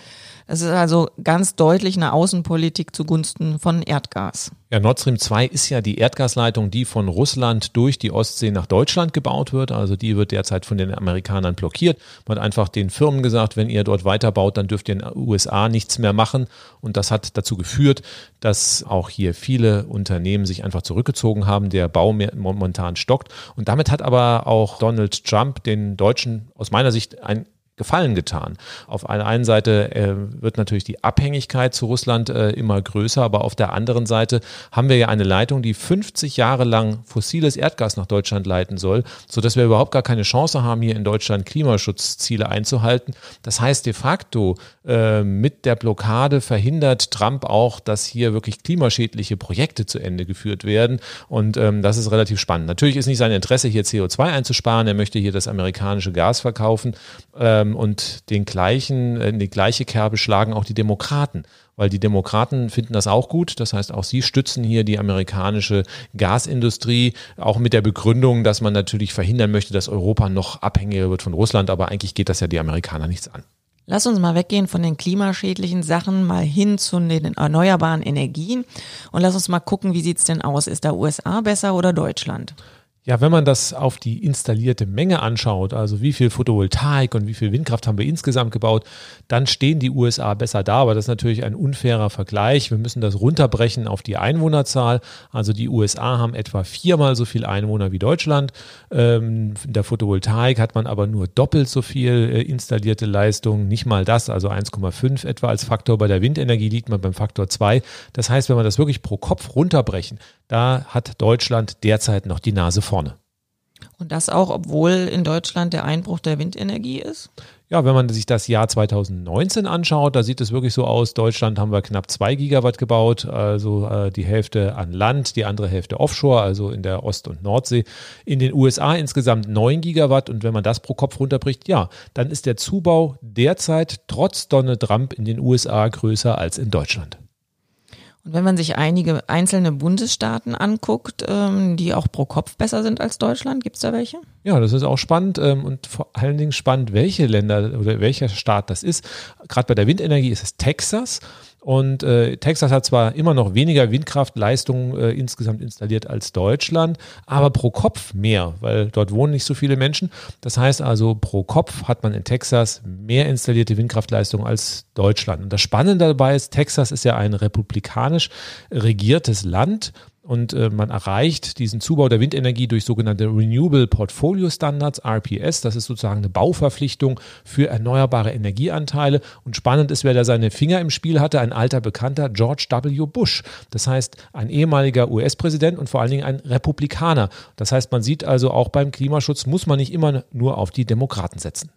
Das ist also ganz deutlich eine Außenpolitik zugunsten von Erdgas. Ja, Nord Stream zwei ist ja die Erdgasleitung, die von Russland durch die Ostsee nach Deutschland gebaut wird. Also die wird derzeit von den Amerikanern blockiert. Man hat einfach den Firmen gesagt, wenn ihr dort weiterbaut, dann dürft ihr in den U S A nichts mehr machen. Und das hat dazu geführt, dass auch hier viele Unternehmen sich einfach zurückgezogen haben. Der Bau momentan stockt. Und damit hat aber auch Donald Trump den Deutschen aus meiner Sicht ein Gefallen getan. Auf der einen Seite äh, wird natürlich die Abhängigkeit zu Russland äh, immer größer, aber auf der anderen Seite haben wir ja eine Leitung, die fünfzig Jahre lang fossiles Erdgas nach Deutschland leiten soll, sodass wir überhaupt gar keine Chance haben, hier in Deutschland Klimaschutzziele einzuhalten. Das heißt de facto, äh, mit der Blockade verhindert Trump auch, dass hier wirklich klimaschädliche Projekte zu Ende geführt werden und ähm, das ist relativ spannend. Natürlich ist nicht sein Interesse, hier C O zwei einzusparen, er möchte hier das amerikanische Gas verkaufen, äh, und den gleichen, in die gleiche Kerbe schlagen auch die Demokraten, weil die Demokraten finden das auch gut. Das heißt, auch sie stützen hier die amerikanische Gasindustrie, auch mit der Begründung, dass man natürlich verhindern möchte, dass Europa noch abhängiger wird von Russland. Aber eigentlich geht das ja die Amerikaner nichts an. Lass uns mal weggehen von den klimaschädlichen Sachen, mal hin zu den erneuerbaren Energien. Und lass uns mal gucken, wie sieht es denn aus? Ist da U S A besser oder Deutschland? Ja, wenn man das auf die installierte Menge anschaut, also wie viel Photovoltaik und wie viel Windkraft haben wir insgesamt gebaut, dann stehen die U S A besser da. Aber das ist natürlich ein unfairer Vergleich. Wir müssen das runterbrechen auf die Einwohnerzahl. Also die U S A haben etwa viermal so viel Einwohner wie Deutschland. In der Photovoltaik hat man aber nur doppelt so viel installierte Leistung. Nicht mal das, also eins Komma fünf etwa als Faktor. Bei der Windenergie liegt man beim Faktor zwei. Das heißt, wenn man das wirklich pro Kopf runterbrechen, da hat Deutschland derzeit noch die Nase voll. Vorne. Und das auch, obwohl in Deutschland der Einbruch der Windenergie ist? Ja, wenn man sich das Jahr zweitausendneunzehn anschaut, da sieht es wirklich so aus, Deutschland haben wir knapp zwei Gigawatt gebaut, also äh, die Hälfte an Land, die andere Hälfte offshore, also in der Ost- und Nordsee. In den U S A insgesamt neun Gigawatt und wenn man das pro Kopf runterbricht, ja, dann ist der Zubau derzeit trotz Donald Trump in den U S A größer als in Deutschland. Und wenn man sich einige einzelne Bundesstaaten anguckt, die auch pro Kopf besser sind als Deutschland, gibt es da welche? Ja, das ist auch spannend und vor allen Dingen spannend, welche Länder oder welcher Staat das ist. Gerade bei der Windenergie ist es Texas. Und äh, Texas hat zwar immer noch weniger Windkraftleistung äh, insgesamt installiert als Deutschland, aber pro Kopf mehr, weil dort wohnen nicht so viele Menschen. Das heißt also, pro Kopf hat man in Texas mehr installierte Windkraftleistung als Deutschland. Und das Spannende dabei ist, Texas ist ja ein republikanisch regiertes Land. Und äh, man erreicht diesen Zubau der Windenergie durch sogenannte Renewable Portfolio Standards, R P S. Das ist sozusagen eine Bauverpflichtung für erneuerbare Energieanteile. Und spannend ist, wer da seine Finger im Spiel hatte, ein alter Bekannter, George W. Bush. Das heißt, ein ehemaliger U S-Präsident und vor allen Dingen ein Republikaner. Das heißt, man sieht also, auch beim Klimaschutz muss man nicht immer nur auf die Demokraten setzen.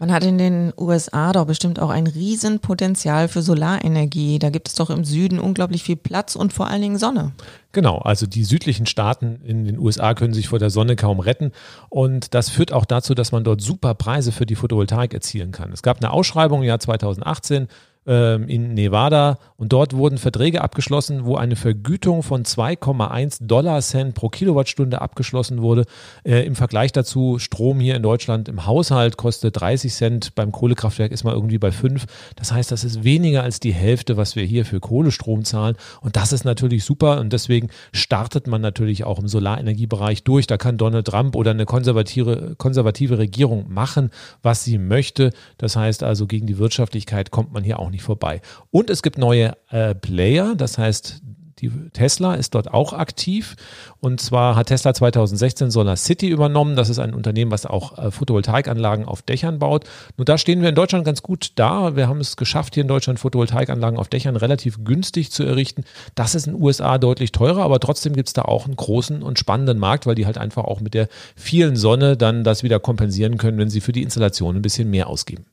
Man hat in den U S A doch bestimmt auch ein Riesenpotenzial für Solarenergie. Da gibt es doch im Süden unglaublich viel Platz und vor allen Dingen Sonne. Genau, also die südlichen Staaten in den U S A können sich vor der Sonne kaum retten. Und das führt auch dazu, dass man dort super Preise für die Photovoltaik erzielen kann. Es gab eine Ausschreibung im Jahr zweitausendachtzehn in Nevada und dort wurden Verträge abgeschlossen, wo eine Vergütung von zwei Komma eins Dollar Cent pro Kilowattstunde abgeschlossen wurde. Äh, im Vergleich dazu, Strom hier in Deutschland im Haushalt kostet dreißig Cent, beim Kohlekraftwerk ist man irgendwie bei fünf. Das heißt, das ist weniger als die Hälfte, was wir hier für Kohlestrom zahlen, und das ist natürlich super, und deswegen startet man natürlich auch im Solarenergiebereich durch. Da kann Donald Trump oder eine konservative, konservative Regierung machen, was sie möchte. Das heißt also, gegen die Wirtschaftlichkeit kommt man hier auch nicht vorbei. Und es gibt neue äh, Player, das heißt, die Tesla ist dort auch aktiv, und zwar hat Tesla zweitausendsechzehn SolarCity übernommen. Das ist ein Unternehmen, was auch äh, Photovoltaikanlagen auf Dächern baut. Nur da stehen wir in Deutschland ganz gut da. Wir haben es geschafft, hier in Deutschland Photovoltaikanlagen auf Dächern relativ günstig zu errichten. Das ist in den U S A deutlich teurer, aber trotzdem gibt es da auch einen großen und spannenden Markt, weil die halt einfach auch mit der vielen Sonne dann das wieder kompensieren können, wenn sie für die Installation ein bisschen mehr ausgeben.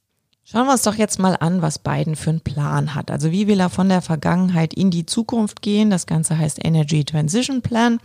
Schauen wir uns doch jetzt mal an, was Biden für einen Plan hat. Also wie will er von der Vergangenheit in die Zukunft gehen? Das Ganze heißt Energy Transition Plan,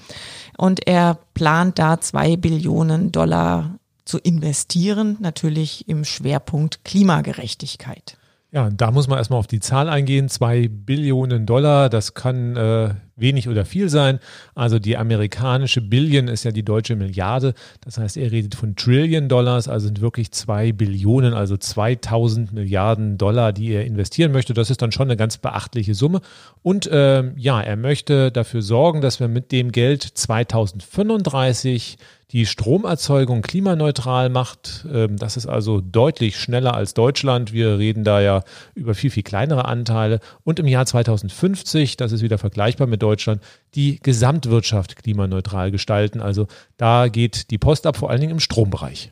und er plant da zwei Billionen Dollar zu investieren, natürlich im Schwerpunkt Klimagerechtigkeit. Ja, da muss man erstmal auf die Zahl eingehen. Zwei Billionen Dollar, das kann äh, wenig oder viel sein. Also die amerikanische Billion ist ja die deutsche Milliarde. Das heißt, er redet von Trillion Dollars, also sind wirklich zwei Billionen, also zweitausend Milliarden Dollar, die er investieren möchte. Das ist dann schon eine ganz beachtliche Summe. Und ähm, ja, er möchte dafür sorgen, dass wir mit dem Geld zweitausendfünfunddreißig die Stromerzeugung klimaneutral macht. Das ist also deutlich schneller als Deutschland. Wir reden da ja über viel, viel kleinere Anteile. Und im Jahr zweitausendfünfzig, das ist wieder vergleichbar mit Deutschland, die Gesamtwirtschaft klimaneutral gestalten. Also da geht die Post ab, vor allen Dingen im Strombereich.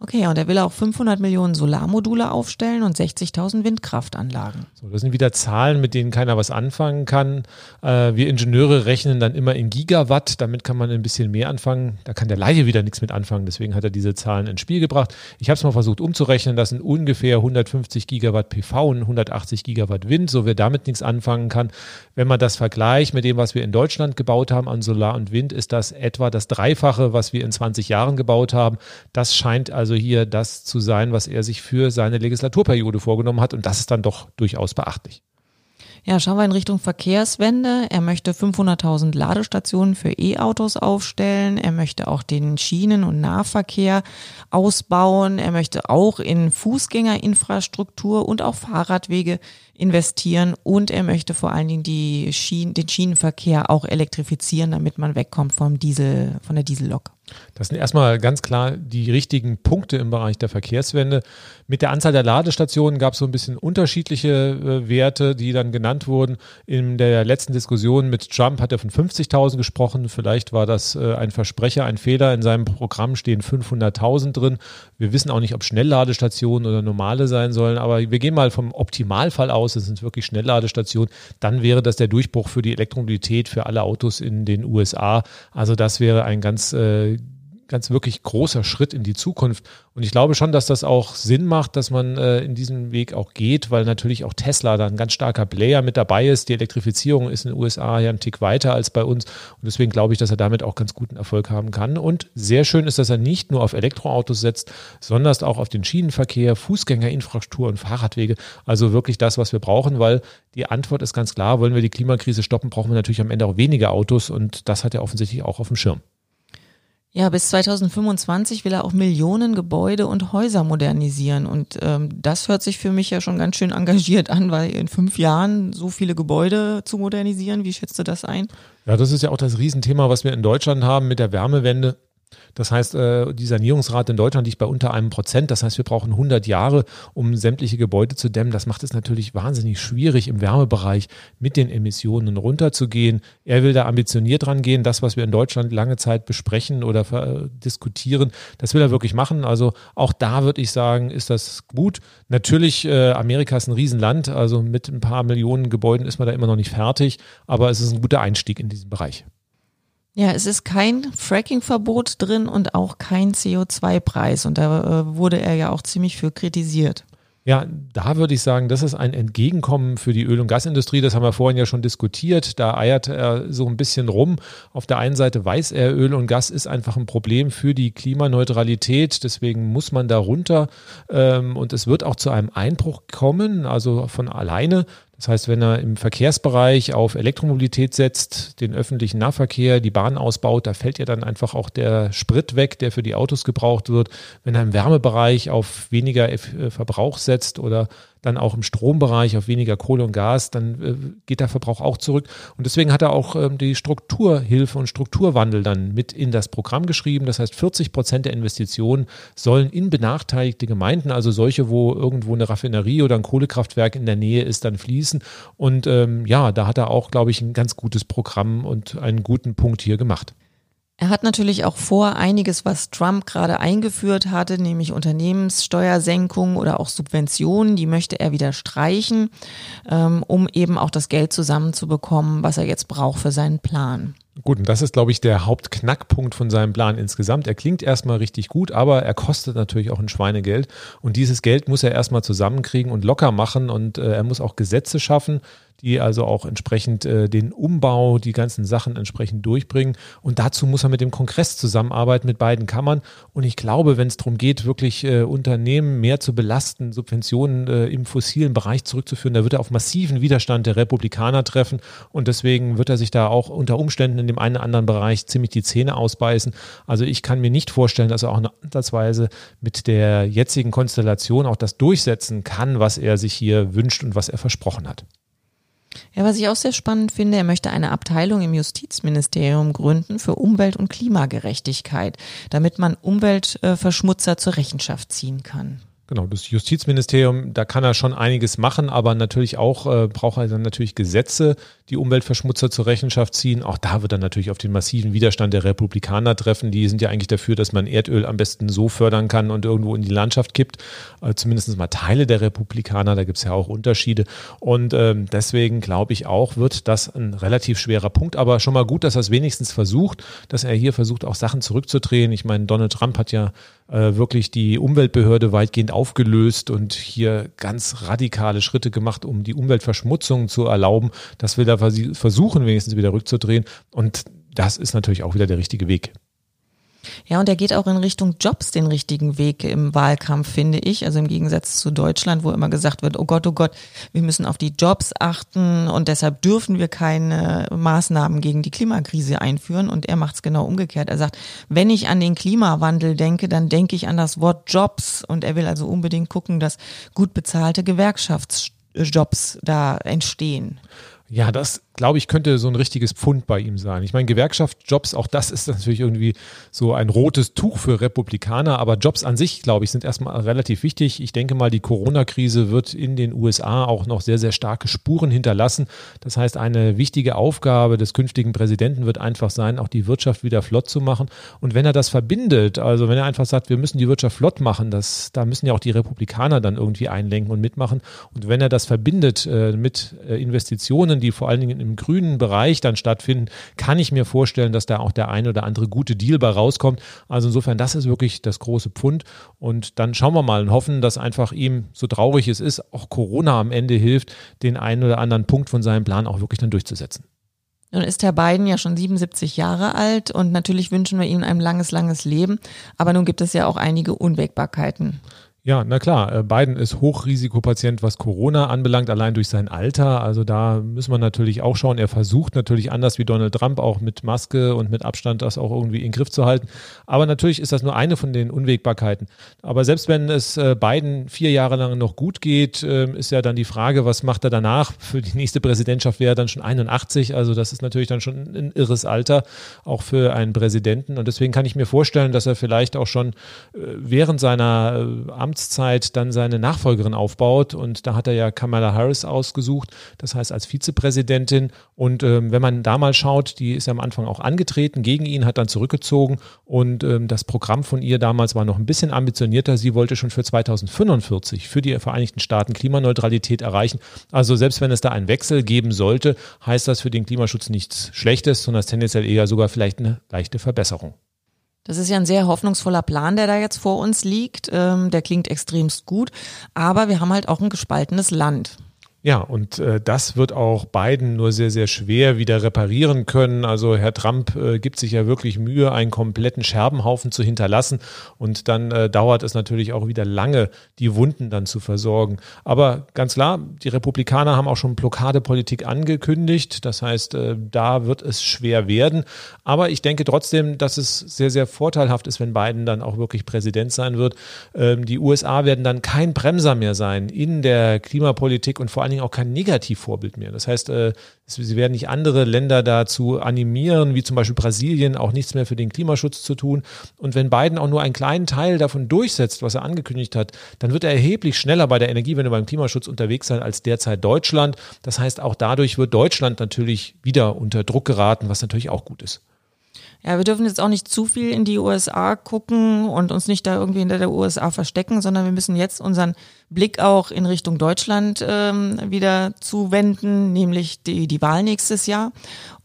Okay, und er will auch fünfhundert Millionen Solarmodule aufstellen und sechzigtausend Windkraftanlagen. So, das sind wieder Zahlen, mit denen keiner was anfangen kann. Äh, wir Ingenieure rechnen dann immer in Gigawatt, damit kann man ein bisschen mehr anfangen. Da kann der Laie wieder nichts mit anfangen, deswegen hat er diese Zahlen ins Spiel gebracht. Ich habe es mal versucht umzurechnen, das sind ungefähr hundertfünfzig Gigawatt P V und hundertachtzig Gigawatt Wind, so wer damit nichts anfangen kann. Wenn man das vergleicht mit dem, was wir in Deutschland gebaut haben an Solar und Wind, ist das etwa das Dreifache, was wir in zwanzig Jahren gebaut haben. Das scheint also Also hier das zu sein, was er sich für seine Legislaturperiode vorgenommen hat, und das ist dann doch durchaus beachtlich. Ja, schauen wir in Richtung Verkehrswende. Er möchte fünfhunderttausend Ladestationen für E-Autos aufstellen. Er möchte auch den Schienen- und Nahverkehr ausbauen. Er möchte auch in Fußgängerinfrastruktur und auch Fahrradwege investieren, und er möchte vor allen Dingen die Schienen, den Schienenverkehr auch elektrifizieren, damit man wegkommt vom Diesel, von der Diesellok. Das sind erstmal ganz klar die richtigen Punkte im Bereich der Verkehrswende. Mit der Anzahl der Ladestationen gab es so ein bisschen unterschiedliche äh, Werte, die dann genannt wurden. In der letzten Diskussion mit Trump hat er von fünfzigtausend gesprochen. Vielleicht war das äh, ein Versprecher, ein Fehler. In seinem Programm stehen fünfhunderttausend drin. Wir wissen auch nicht, ob Schnellladestationen oder normale sein sollen, aber wir gehen mal vom Optimalfall aus. Das sind wirklich Schnellladestationen. Dann wäre das der Durchbruch für die Elektromobilität für alle Autos in den U S A. Also das wäre ein ganz äh, ganz wirklich großer Schritt in die Zukunft. Und ich glaube schon, dass das auch Sinn macht, dass man äh, in diesem Weg auch geht, weil natürlich auch Tesla da ein ganz starker Player mit dabei ist. Die Elektrifizierung ist in den U S A ja einen Tick weiter als bei uns. Und deswegen glaube ich, dass er damit auch ganz guten Erfolg haben kann. Und sehr schön ist, dass er nicht nur auf Elektroautos setzt, sondern auch auf den Schienenverkehr, Fußgängerinfrastruktur und Fahrradwege. Also wirklich das, was wir brauchen, weil die Antwort ist ganz klar. Wollen wir die Klimakrise stoppen, brauchen wir natürlich am Ende auch weniger Autos. Und das hat er offensichtlich auch auf dem Schirm. Ja, bis zweitausendfünfundzwanzig will er auch Millionen Gebäude und Häuser modernisieren. Und ähm, das hört sich für mich ja schon ganz schön engagiert an, weil in fünf Jahren so viele Gebäude zu modernisieren, wie schätzt du das ein? Ja, das ist ja auch das Riesenthema, was wir in Deutschland haben mit der Wärmewende. Das heißt, die Sanierungsrate in Deutschland liegt bei unter einem Prozent. Das heißt, wir brauchen hundert Jahre, um sämtliche Gebäude zu dämmen. Das macht es natürlich wahnsinnig schwierig, im Wärmebereich mit den Emissionen runterzugehen. Er will da ambitioniert rangehen. Das, was wir in Deutschland lange Zeit besprechen oder diskutieren, das will er wirklich machen. Also auch da würde ich sagen, ist das gut. Natürlich, Amerika ist ein Riesenland. Also mit ein paar Millionen Gebäuden ist man da immer noch nicht fertig. Aber es ist ein guter Einstieg in diesen Bereich. Ja, es ist kein Fracking-Verbot drin und auch kein C O zwei Preis. Und da äh, wurde er ja auch ziemlich für kritisiert. Ja, da würde ich sagen, das ist ein Entgegenkommen für die Öl- und Gasindustrie. Das haben wir vorhin ja schon diskutiert. Da eiert er so ein bisschen rum. Auf der einen Seite weiß er, Öl und Gas ist einfach ein Problem für die Klimaneutralität. Deswegen muss man da runter. Und es wird auch zu einem Einbruch kommen, also von alleine. Das heißt, wenn er im Verkehrsbereich auf Elektromobilität setzt, den öffentlichen Nahverkehr, die Bahn ausbaut, da fällt ja dann einfach auch der Sprit weg, der für die Autos gebraucht wird. Wenn er im Wärmebereich auf weniger Verbrauch setzt oder dann auch im Strombereich auf weniger Kohle und Gas, dann geht der Verbrauch auch zurück. Und deswegen hat er auch die Strukturhilfe und Strukturwandel dann mit in das Programm geschrieben. Das heißt, vierzig Prozent der Investitionen sollen in benachteiligte Gemeinden, also solche, wo irgendwo eine Raffinerie oder ein Kohlekraftwerk in der Nähe ist, dann fließen. Und ähm, ja, da hat er auch, glaube ich, ein ganz gutes Programm und einen guten Punkt hier gemacht. Er hat natürlich auch vor, einiges, was Trump gerade eingeführt hatte, nämlich Unternehmenssteuersenkungen oder auch Subventionen, die möchte er wieder streichen, um eben auch das Geld zusammenzubekommen, was er jetzt braucht für seinen Plan. Gut, und das ist, glaube ich, der Hauptknackpunkt von seinem Plan insgesamt. Er klingt erstmal richtig gut, aber er kostet natürlich auch ein Schweinegeld. Und dieses Geld muss er erstmal zusammenkriegen und locker machen. Und äh, er muss auch Gesetze schaffen, die also auch entsprechend äh, den Umbau, die ganzen Sachen entsprechend durchbringen. Und dazu muss er mit dem Kongress zusammenarbeiten, mit beiden Kammern. Und ich glaube, wenn es darum geht, wirklich äh, Unternehmen mehr zu belasten, Subventionen äh, im fossilen Bereich zurückzuführen, da wird er auf massiven Widerstand der Republikaner treffen. Und deswegen wird er sich da auch unter Umständen in dem einen oder anderen Bereich ziemlich die Zähne ausbeißen. Also ich kann mir nicht vorstellen, dass er auch in Ansatzweise mit der jetzigen Konstellation auch das durchsetzen kann, was er sich hier wünscht und was er versprochen hat. Ja, was ich auch sehr spannend finde, er möchte eine Abteilung im Justizministerium gründen für Umwelt- und Klimagerechtigkeit, damit man Umweltverschmutzer zur Rechenschaft ziehen kann. Genau, das Justizministerium, da kann er schon einiges machen, aber natürlich auch äh, braucht er dann natürlich Gesetze, die Umweltverschmutzer zur Rechenschaft ziehen. Auch da wird er natürlich auf den massiven Widerstand der Republikaner treffen. Die sind ja eigentlich dafür, dass man Erdöl am besten so fördern kann und irgendwo in die Landschaft kippt. Äh, zumindest mal Teile der Republikaner, da gibt es ja auch Unterschiede. Und ähm, deswegen glaube ich auch, wird das ein relativ schwerer Punkt. Aber schon mal gut, dass er es wenigstens versucht, dass er hier versucht, auch Sachen zurückzudrehen. Ich meine, Donald Trump hat ja äh, wirklich die Umweltbehörde weitgehend aufgelöst und hier ganz radikale Schritte gemacht, um die Umweltverschmutzung zu erlauben. Das will er versuchen, wenigstens wieder rückzudrehen. Und das ist natürlich auch wieder der richtige Weg. Ja, und er geht auch in Richtung Jobs den richtigen Weg im Wahlkampf, finde ich. Also im Gegensatz zu Deutschland, wo immer gesagt wird, oh Gott, oh Gott, wir müssen auf die Jobs achten und deshalb dürfen wir keine Maßnahmen gegen die Klimakrise einführen. Und er macht es genau umgekehrt. Er sagt, wenn ich an den Klimawandel denke, dann denke ich an das Wort Jobs. Und er will also unbedingt gucken, dass gut bezahlte Gewerkschaftsjobs da entstehen. Ja, das, glaube ich, könnte so ein richtiges Pfund bei ihm sein. Ich meine, Gewerkschaftsjobs, auch das ist natürlich irgendwie so ein rotes Tuch für Republikaner, aber Jobs an sich, glaube ich, sind erstmal relativ wichtig. Ich denke mal, die Corona-Krise wird in den U S A auch noch sehr, sehr starke Spuren hinterlassen. Das heißt, eine wichtige Aufgabe des künftigen Präsidenten wird einfach sein, auch die Wirtschaft wieder flott zu machen. Und wenn er das verbindet, also wenn er einfach sagt, wir müssen die Wirtschaft flott machen, das, da müssen ja auch die Republikaner dann irgendwie einlenken und mitmachen. Und wenn er das verbindet äh, mit äh, Investitionen, die vor allen Dingen im grünen Bereich dann stattfinden, kann ich mir vorstellen, dass da auch der ein oder andere gute Deal bei rauskommt. Also insofern, das ist wirklich das große Pfund. Und dann schauen wir mal und hoffen, dass einfach ihm, so traurig es ist, auch Corona am Ende hilft, den einen oder anderen Punkt von seinem Plan auch wirklich dann durchzusetzen. Nun ist Herr Biden ja schon siebenundsiebzig Jahre alt und natürlich wünschen wir ihm ein langes, langes Leben. Aber nun gibt es ja auch einige Unwägbarkeiten. Ja, na klar. Biden ist Hochrisikopatient, was Corona anbelangt, allein durch sein Alter. Also da müssen wir natürlich auch schauen. Er versucht natürlich anders wie Donald Trump auch mit Maske und mit Abstand das auch irgendwie in den Griff zu halten. Aber natürlich ist das nur eine von den Unwägbarkeiten. Aber selbst wenn es Biden vier Jahre lang noch gut geht, ist ja dann die Frage, was macht er danach? Für die nächste Präsidentschaft wäre er dann schon einundachtzig. Also das ist natürlich dann schon ein irres Alter, auch für einen Präsidenten. Und deswegen kann ich mir vorstellen, dass er vielleicht auch schon während seiner Amtszeit dann seine Nachfolgerin aufbaut, und da hat er ja Kamala Harris ausgesucht, das heißt als Vizepräsidentin, und ähm, wenn man da mal schaut, die ist ja am Anfang auch angetreten gegen ihn, hat dann zurückgezogen, und ähm, das Programm von ihr damals war noch ein bisschen ambitionierter, sie wollte schon für zweitausendfünfundvierzig für die Vereinigten Staaten Klimaneutralität erreichen, also selbst wenn es da einen Wechsel geben sollte, heißt das für den Klimaschutz nichts Schlechtes, sondern tendenziell eher sogar vielleicht eine leichte Verbesserung. Das ist ja ein sehr hoffnungsvoller Plan, der da jetzt vor uns liegt. Der klingt extremst gut, aber wir haben halt auch ein gespaltenes Land. Ja, und äh, das wird auch Biden nur sehr, sehr schwer wieder reparieren können. Also Herr Trump äh, gibt sich ja wirklich Mühe, einen kompletten Scherbenhaufen zu hinterlassen, und dann äh, dauert es natürlich auch wieder lange, die Wunden dann zu versorgen. Aber ganz klar, die Republikaner haben auch schon Blockadepolitik angekündigt. Das heißt, äh, da wird es schwer werden. Aber ich denke trotzdem, dass es sehr, sehr vorteilhaft ist, wenn Biden dann auch wirklich Präsident sein wird. Ähm, die U S A werden dann kein Bremser mehr sein in der Klimapolitik und vor allem auch kein Negativvorbild mehr. Das heißt, sie werden nicht andere Länder dazu animieren, wie zum Beispiel Brasilien, auch nichts mehr für den Klimaschutz zu tun. Und wenn Biden auch nur einen kleinen Teil davon durchsetzt, was er angekündigt hat, dann wird er erheblich schneller bei der Energiewende, beim Klimaschutz unterwegs sein als derzeit Deutschland. Das heißt, auch dadurch wird Deutschland natürlich wieder unter Druck geraten, was natürlich auch gut ist. Ja, wir dürfen jetzt auch nicht zu viel in die U S A gucken und uns nicht da irgendwie hinter der U S A verstecken, sondern wir müssen jetzt unseren Blick auch in Richtung Deutschland ähm, wieder zuwenden, nämlich die, die Wahl nächstes Jahr,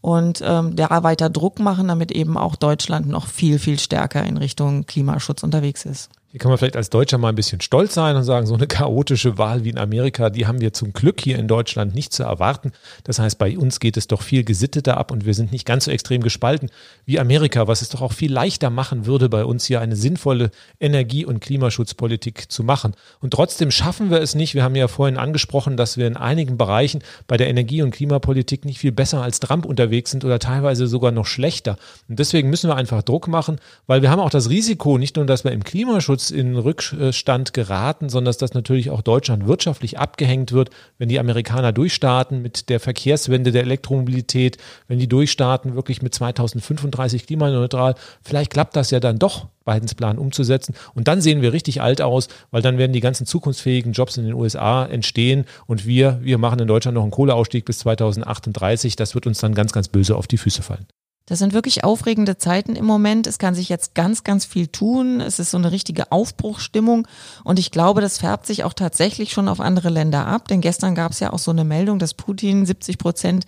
und ähm, da weiter Druck machen, damit eben auch Deutschland noch viel, viel stärker in Richtung Klimaschutz unterwegs ist. Hier kann man vielleicht als Deutscher mal ein bisschen stolz sein und sagen, so eine chaotische Wahl wie in Amerika, die haben wir zum Glück hier in Deutschland nicht zu erwarten. Das heißt, bei uns geht es doch viel gesitteter ab und wir sind nicht ganz so extrem gespalten wie Amerika, was es doch auch viel leichter machen würde, bei uns hier eine sinnvolle Energie- und Klimaschutzpolitik zu machen. Und trotzdem schaffen wir es nicht. Wir haben ja vorhin angesprochen, dass wir in einigen Bereichen bei der Energie- und Klimapolitik nicht viel besser als Trump unterwegs sind oder teilweise sogar noch schlechter. Und deswegen müssen wir einfach Druck machen, weil wir haben auch das Risiko, nicht nur, dass wir im Klimaschutz in Rückstand geraten, sondern dass natürlich auch Deutschland wirtschaftlich abgehängt wird, wenn die Amerikaner durchstarten mit der Verkehrswende, der Elektromobilität, wenn die durchstarten wirklich mit zweitausendfünfunddreißig klimaneutral. Vielleicht klappt das ja dann doch, Bidens Plan umzusetzen, und dann sehen wir richtig alt aus, weil dann werden die ganzen zukunftsfähigen Jobs in den U S A entstehen und wir, wir machen in Deutschland noch einen Kohleausstieg bis zweitausendachtunddreißig. Das wird uns dann ganz, ganz böse auf die Füße fallen. Das sind wirklich aufregende Zeiten im Moment. Es kann sich jetzt ganz, ganz viel tun. Es ist so eine richtige Aufbruchstimmung. Und ich glaube, das färbt sich auch tatsächlich schon auf andere Länder ab. Denn gestern gab es ja auch so eine Meldung, dass Putin siebzig Prozent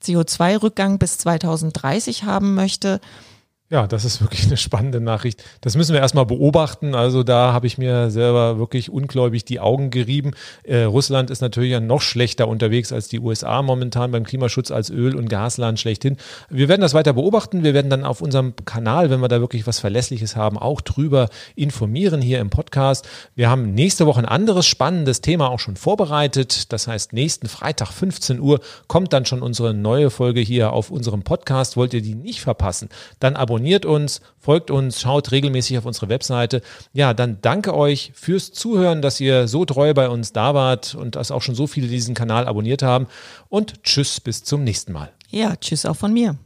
C O zwei Rückgang bis zweitausenddreißig haben möchte. Ja, das ist wirklich eine spannende Nachricht. Das müssen wir erstmal beobachten. Also da habe ich mir selber wirklich ungläubig die Augen gerieben. Äh, Russland ist natürlich ja noch schlechter unterwegs als die U S A momentan beim Klimaschutz, als Öl- und Gasland schlechthin. Wir werden das weiter beobachten. Wir werden dann auf unserem Kanal, wenn wir da wirklich was Verlässliches haben, auch drüber informieren hier im Podcast. Wir haben nächste Woche ein anderes spannendes Thema auch schon vorbereitet. Das heißt, nächsten Freitag fünfzehn Uhr kommt dann schon unsere neue Folge hier auf unserem Podcast. Wollt ihr die nicht verpassen, dann abonniert Abonniert uns, folgt uns, schaut regelmäßig auf unsere Webseite. Ja, dann danke euch fürs Zuhören, dass ihr so treu bei uns da wart und dass auch schon so viele diesen Kanal abonniert haben. Und tschüss, bis zum nächsten Mal. Ja, tschüss auch von mir.